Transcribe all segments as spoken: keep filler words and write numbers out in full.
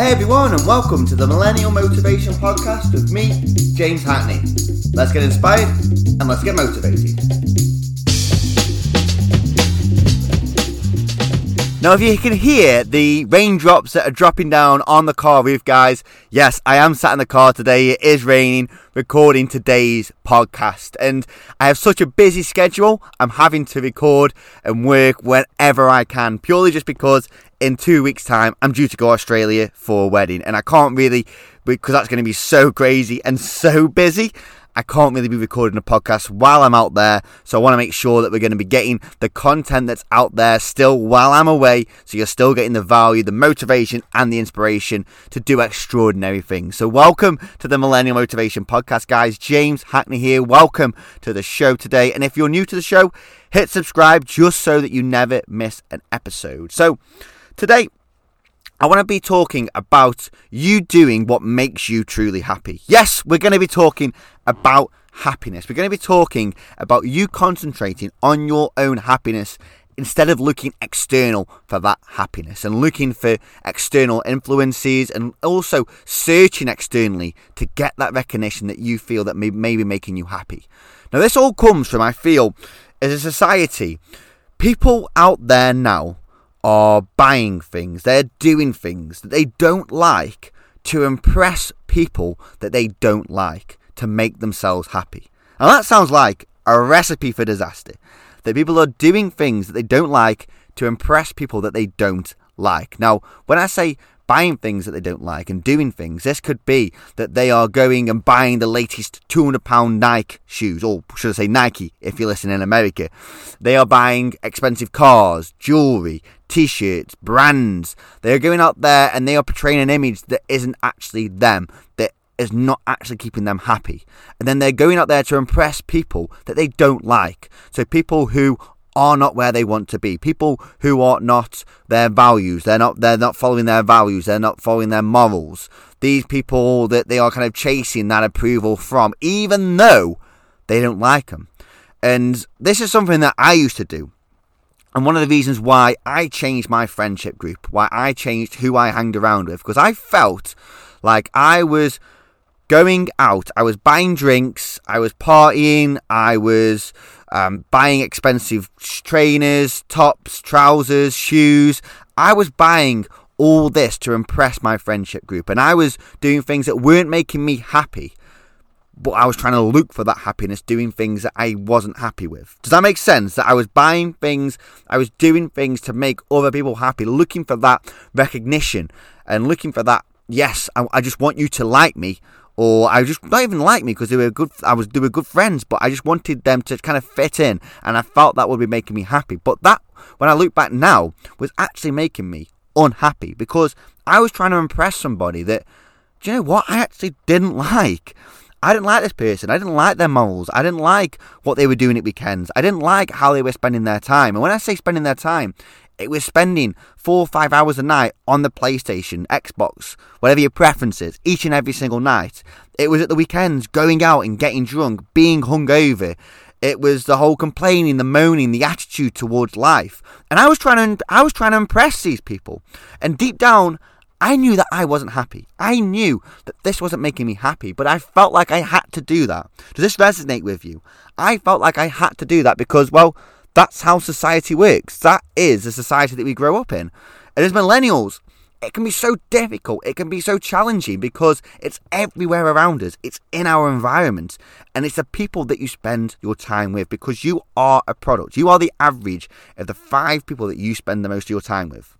Hey everyone, and welcome to the Millennial Motivation Podcast with me, James Hackney. Let's get inspired and let's get motivated. Now, if you can hear the raindrops that are dropping down on the car roof, guys, yes, I am sat in the car today. It is raining, recording today's podcast. And I have such a busy schedule. I'm having to record and work whenever I can, purely just because in two weeks' time, I'm due to go to Australia for a wedding. And I can't really, because that's going to be so crazy and so busy, I can't really be recording a podcast while I'm out there, so I want to make sure that we're going to be getting the content that's out there still while I'm away, so you're still getting the value, the motivation and the inspiration to do extraordinary things. So welcome to the Millennial Motivation Podcast, guys. James Hackney here. Welcome to the show today. And if you're new to the show, hit subscribe just so that you never miss an episode. So today, I want to be talking about you doing what makes you truly happy. Yes, we're going to be talking about happiness. We're going to be talking about you concentrating on your own happiness instead of looking external for that happiness and looking for external influences, and also searching externally to get that recognition that you feel that may, may be making you happy. Now, this all comes from, I feel, as a society, people out there now are buying things, they're doing things that they don't like to impress people that they don't like to make themselves happy. And that sounds like a recipe for disaster, that people are doing things that they don't like to impress people that they don't like. Now, when I say buying things that they don't like and doing things, this could be that they are going and buying the latest two hundred pound Nike shoes, or should I say Nike if you listen in America. They are buying expensive cars, jewellery, t-shirts, brands. They are going out there and they are portraying an image that isn't actually them, that is not actually keeping them happy. And then they're going out there to impress people that they don't like. So people who are not where they want to be, people who are not their values, they're not they're not following their values, they're not following their morals. These people that they are kind of chasing that approval from, even though they don't like them. And this is something that I used to do. And one of the reasons why I changed my friendship group, why I changed who I hanged around with, because I felt like I was going out, I was buying drinks, I was partying, I was Um, buying expensive trainers, tops, trousers, shoes. I was buying all this to impress my friendship group, and I was doing things that weren't making me happy, but I was trying to look for that happiness doing things that I wasn't happy with. Does that make sense? That I was buying things, I was doing things to make other people happy, looking for that recognition and looking for that, yes, I, I just want you to like me. Or I just not even like me because they were good. I was they were good friends, but I just wanted them to kind of fit in, and I felt that would be making me happy. But that, when I look back now, was actually making me unhappy because I was trying to impress somebody that, do you know what, I actually didn't like. I didn't like this person. I didn't like their morals. I didn't like what they were doing at weekends. I didn't like how they were spending their time. And when I say spending their time, it was spending four or five hours a night on the PlayStation, Xbox, whatever your preference is, each and every single night. It was at the weekends, going out and getting drunk, being hungover. It was the whole complaining, the moaning, the attitude towards life. And I was trying to, I was trying to impress these people. And deep down, I knew that I wasn't happy. I knew that this wasn't making me happy, but I felt like I had to do that. Does this resonate with you? I felt like I had to do that because, well, that's how society works. That is the society that we grow up in. And as millennials, it can be so difficult. It can be so challenging because it's everywhere around us. It's in our environment. And it's the people that you spend your time with, because you are a product. You are the average of the five people that you spend the most of your time with.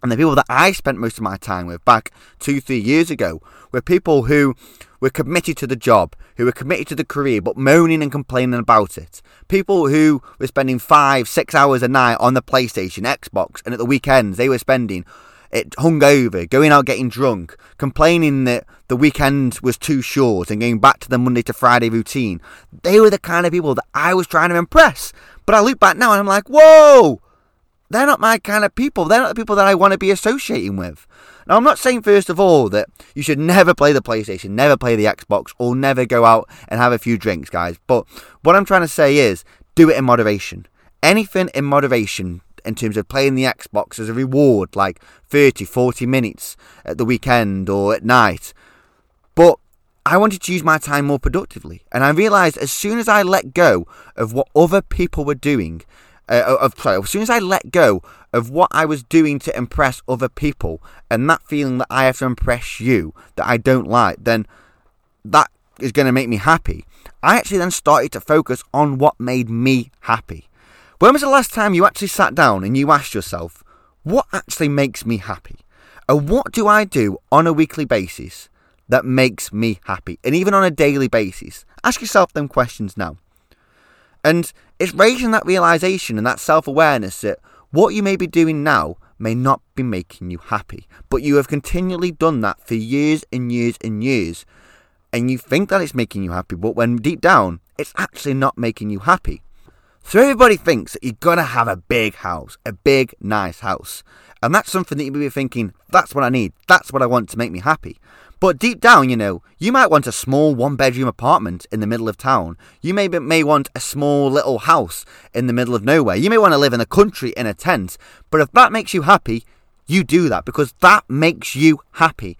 And the people that I spent most of my time with back two, three years ago were people who were committed to the job, who were committed to the career, but moaning and complaining about it. People who were spending five, six hours a night on the PlayStation, Xbox, and at the weekends they were spending it hungover, going out getting drunk, complaining that the weekend was too short and going back to the Monday to Friday routine. They were the kind of people that I was trying to impress. But I look back now and I'm like, whoa! They're not my kind of people. They're not the people that I want to be associating with. Now, I'm not saying, first of all, that you should never play the PlayStation, never play the Xbox, or never go out and have a few drinks, guys. But what I'm trying to say is, do it in moderation. Anything in moderation in terms of playing the Xbox as a reward, like thirty, forty minutes at the weekend or at night. But I wanted to use my time more productively. And I realised as soon as I let go of what other people were doing, uh, of, sorry, as soon as I let go of what I was doing to impress other people, and that feeling that I have to impress you, that I don't like, then that is going to make me happy. I actually then started to focus on what made me happy. When was the last time you actually sat down and you asked yourself, what actually makes me happy? And what do I do on a weekly basis that makes me happy? And even on a daily basis. Ask yourself them questions now. And it's raising that realization and that self-awareness that what you may be doing now may not be making you happy. But you have continually done that for years and years and years. And you think that it's making you happy, but when deep down, it's actually not making you happy. So everybody thinks that you're going to have a big house, a big, nice house. And that's something that you may be thinking, that's what I need, that's what I want to make me happy. But deep down, you know, you might want a small one-bedroom apartment in the middle of town. You may, may want a small little house in the middle of nowhere. You may want to live in the country in a tent. But if that makes you happy, you do that, because that makes you happy.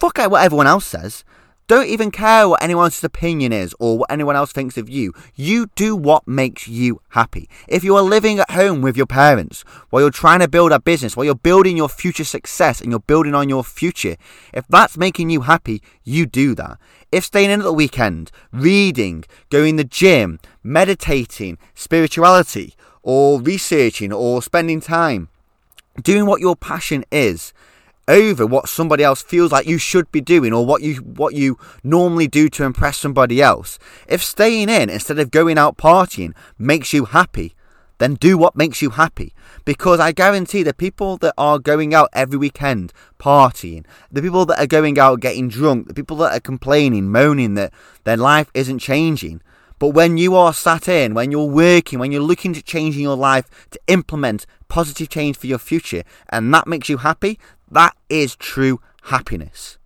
Fuck out what everyone else says. Don't even care what anyone else's opinion is or what anyone else thinks of you. You do what makes you happy. If you are living at home with your parents, while you're trying to build a business, while you're building your future success and you're building on your future, if that's making you happy, you do that. If staying in at the weekend, reading, going to the gym, meditating, spirituality, or researching or spending time, doing what your passion is, over what somebody else feels like you should be doing or what you what you normally do to impress somebody else. If staying in instead of going out partying makes you happy, then do what makes you happy. Because I guarantee the people that are going out every weekend partying, the people that are going out getting drunk, the people that are complaining, moaning that their life isn't changing. But when you are sat in, when you're working, when you're looking to change in your life, to implement positive change for your future, and that makes you happy, that is true happiness.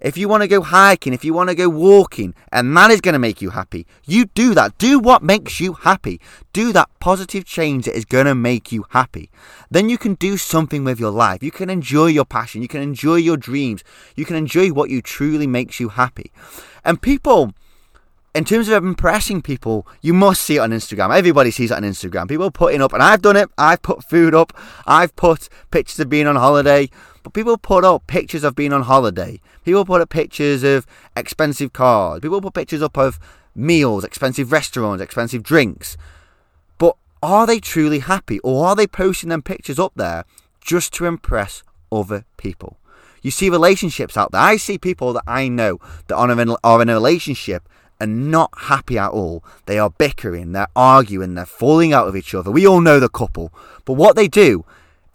If you want to go hiking, if you want to go walking, and that is going to make you happy, you do that. Do what makes you happy. Do that positive change that is going to make you happy. Then you can do something with your life. You can enjoy your passion. You can enjoy your dreams. You can enjoy what you truly makes you happy. And people, in terms of impressing people, you must see it on Instagram. Everybody sees it on Instagram. People putting up, and I've done it, I've put food up, I've put pictures of being on holiday, but people put up pictures of being on holiday. People put up pictures of expensive cars. People put pictures up of meals, expensive restaurants, expensive drinks. But are they truly happy, or are they posting them pictures up there just to impress other people? You see relationships out there. I see people that I know that are in a relationship and not happy at all. They are bickering, they're arguing, they're falling out of each other. We all know the couple. But what they do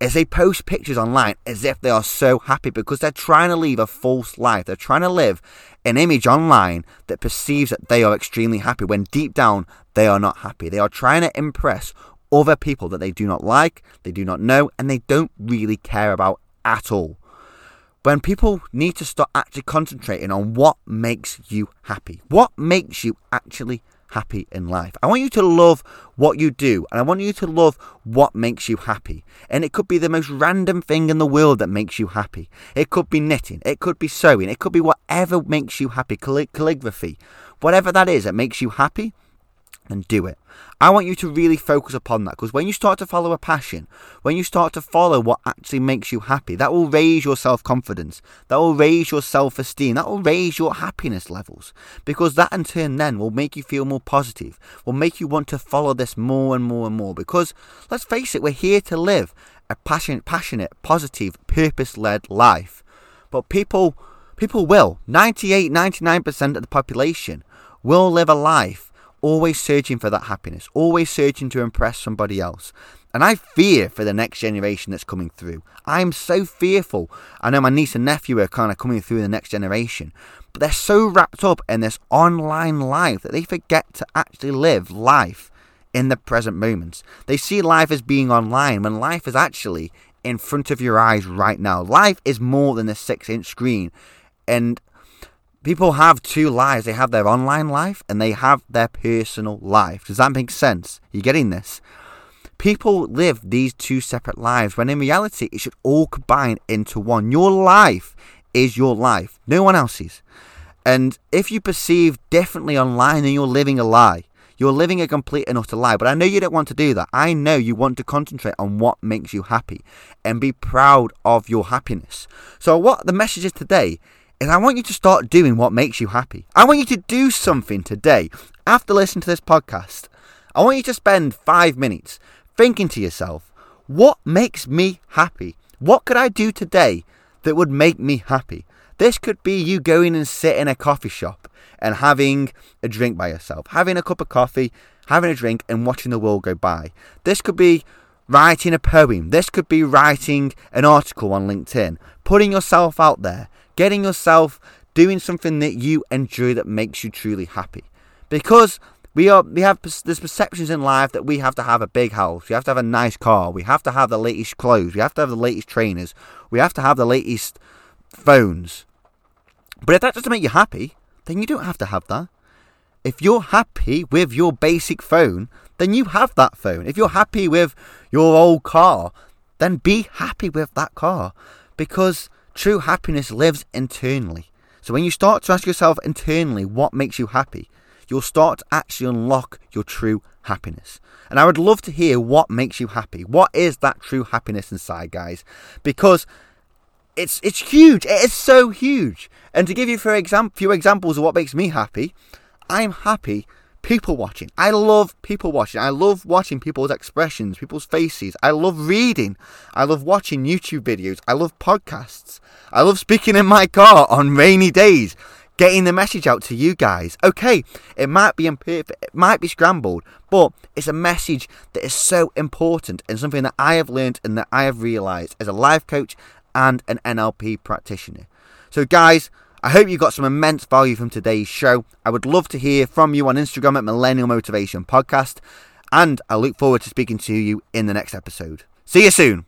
is they post pictures online as if they are so happy, because they're trying to live a false life. They're trying to live an image online that perceives that they are extremely happy, when deep down they are not happy. They are trying to impress other people that they do not like, they do not know, and they don't really care about at all. When people need to start actually concentrating on what makes you happy. What makes you actually happy in life? I want you to love what you do, and I want you to love what makes you happy. And it could be the most random thing in the world that makes you happy. It could be knitting, it could be sewing, it could be whatever makes you happy, Calli- calligraphy. Whatever that is that makes you happy, and do it. I want you to really focus upon that, because when you start to follow a passion, when you start to follow what actually makes you happy, that will raise your self-confidence, that will raise your self-esteem, that will raise your happiness levels, because that in turn then will make you feel more positive, will make you want to follow this more and more and more, because let's face it, we're here to live a passionate, passionate, positive, purpose-led life. But people, people will, ninety-eight, ninety-nine percent of the population will live a life always searching for that happiness, always searching to impress somebody else. And I fear for the next generation that's coming through. I'm so fearful. I know my niece and nephew are kind of coming through the next generation, but they're so wrapped up in this online life that they forget to actually live life in the present moments. They see life as being online when life is actually in front of your eyes right now. Life is more than a six-inch screen, and people have two lives. They have their online life and they have their personal life. Does that make sense? Are you getting this? People live these two separate lives, when in reality, it should all combine into one. Your life is your life, no one else's. And if you perceive differently online, then you're living a lie. You're living a complete and utter lie. But I know you don't want to do that. I know you want to concentrate on what makes you happy and be proud of your happiness. So what the message is today is I want you to start doing what makes you happy. I want you to do something today. After listening to this podcast, I want you to spend five minutes thinking to yourself, what makes me happy? What could I do today that would make me happy? This could be you going and sitting in a coffee shop and having a drink by yourself, having a cup of coffee, having a drink and watching the world go by. This could be writing a poem. This could be writing an article on LinkedIn, putting yourself out there, getting yourself doing something that you enjoy that makes you truly happy. Because we are we have there's perceptions in life that we have to have a big house, we have to have a nice car, we have to have the latest clothes, we have to have the latest trainers, we have to have the latest phones. But if that doesn't make you happy, then you don't have to have that. If you're happy with your basic phone, then you have that phone. If you're happy with your old car, then be happy with that car, because true happiness lives internally. So when you start to ask yourself internally what makes you happy, you'll start to actually unlock your true happiness. And I would love to hear what makes you happy. What is that true happiness inside, guys? Because It's it's huge. It is so huge. And to give you for example, few examples of what makes me happy, I'm happy people watching. I love people watching. I love watching people's expressions, people's faces. I love reading. I love watching YouTube videos. I love podcasts. I love speaking in my car on rainy days, getting the message out to you guys. Okay, it might be imperfect, it might be scrambled, but it's a message that is so important and something that I have learned and that I have realised as a life coach and an N L P practitioner. So guys, I hope you got some immense value from today's show. I would love to hear from you on Instagram at Millennial Motivation Podcast, and I look forward to speaking to you in the next episode. See you soon.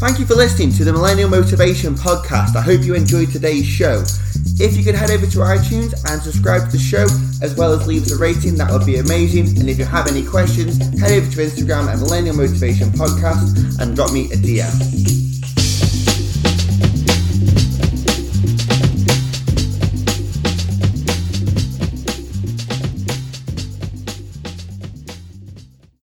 Thank you for listening to the Millennial Motivation Podcast. I hope you enjoyed today's show. If you could head over to iTunes and subscribe to the show, as well as leave us a rating, that would be amazing. And if you have any questions, head over to Instagram at Millennial Motivation Podcast and drop me a D M.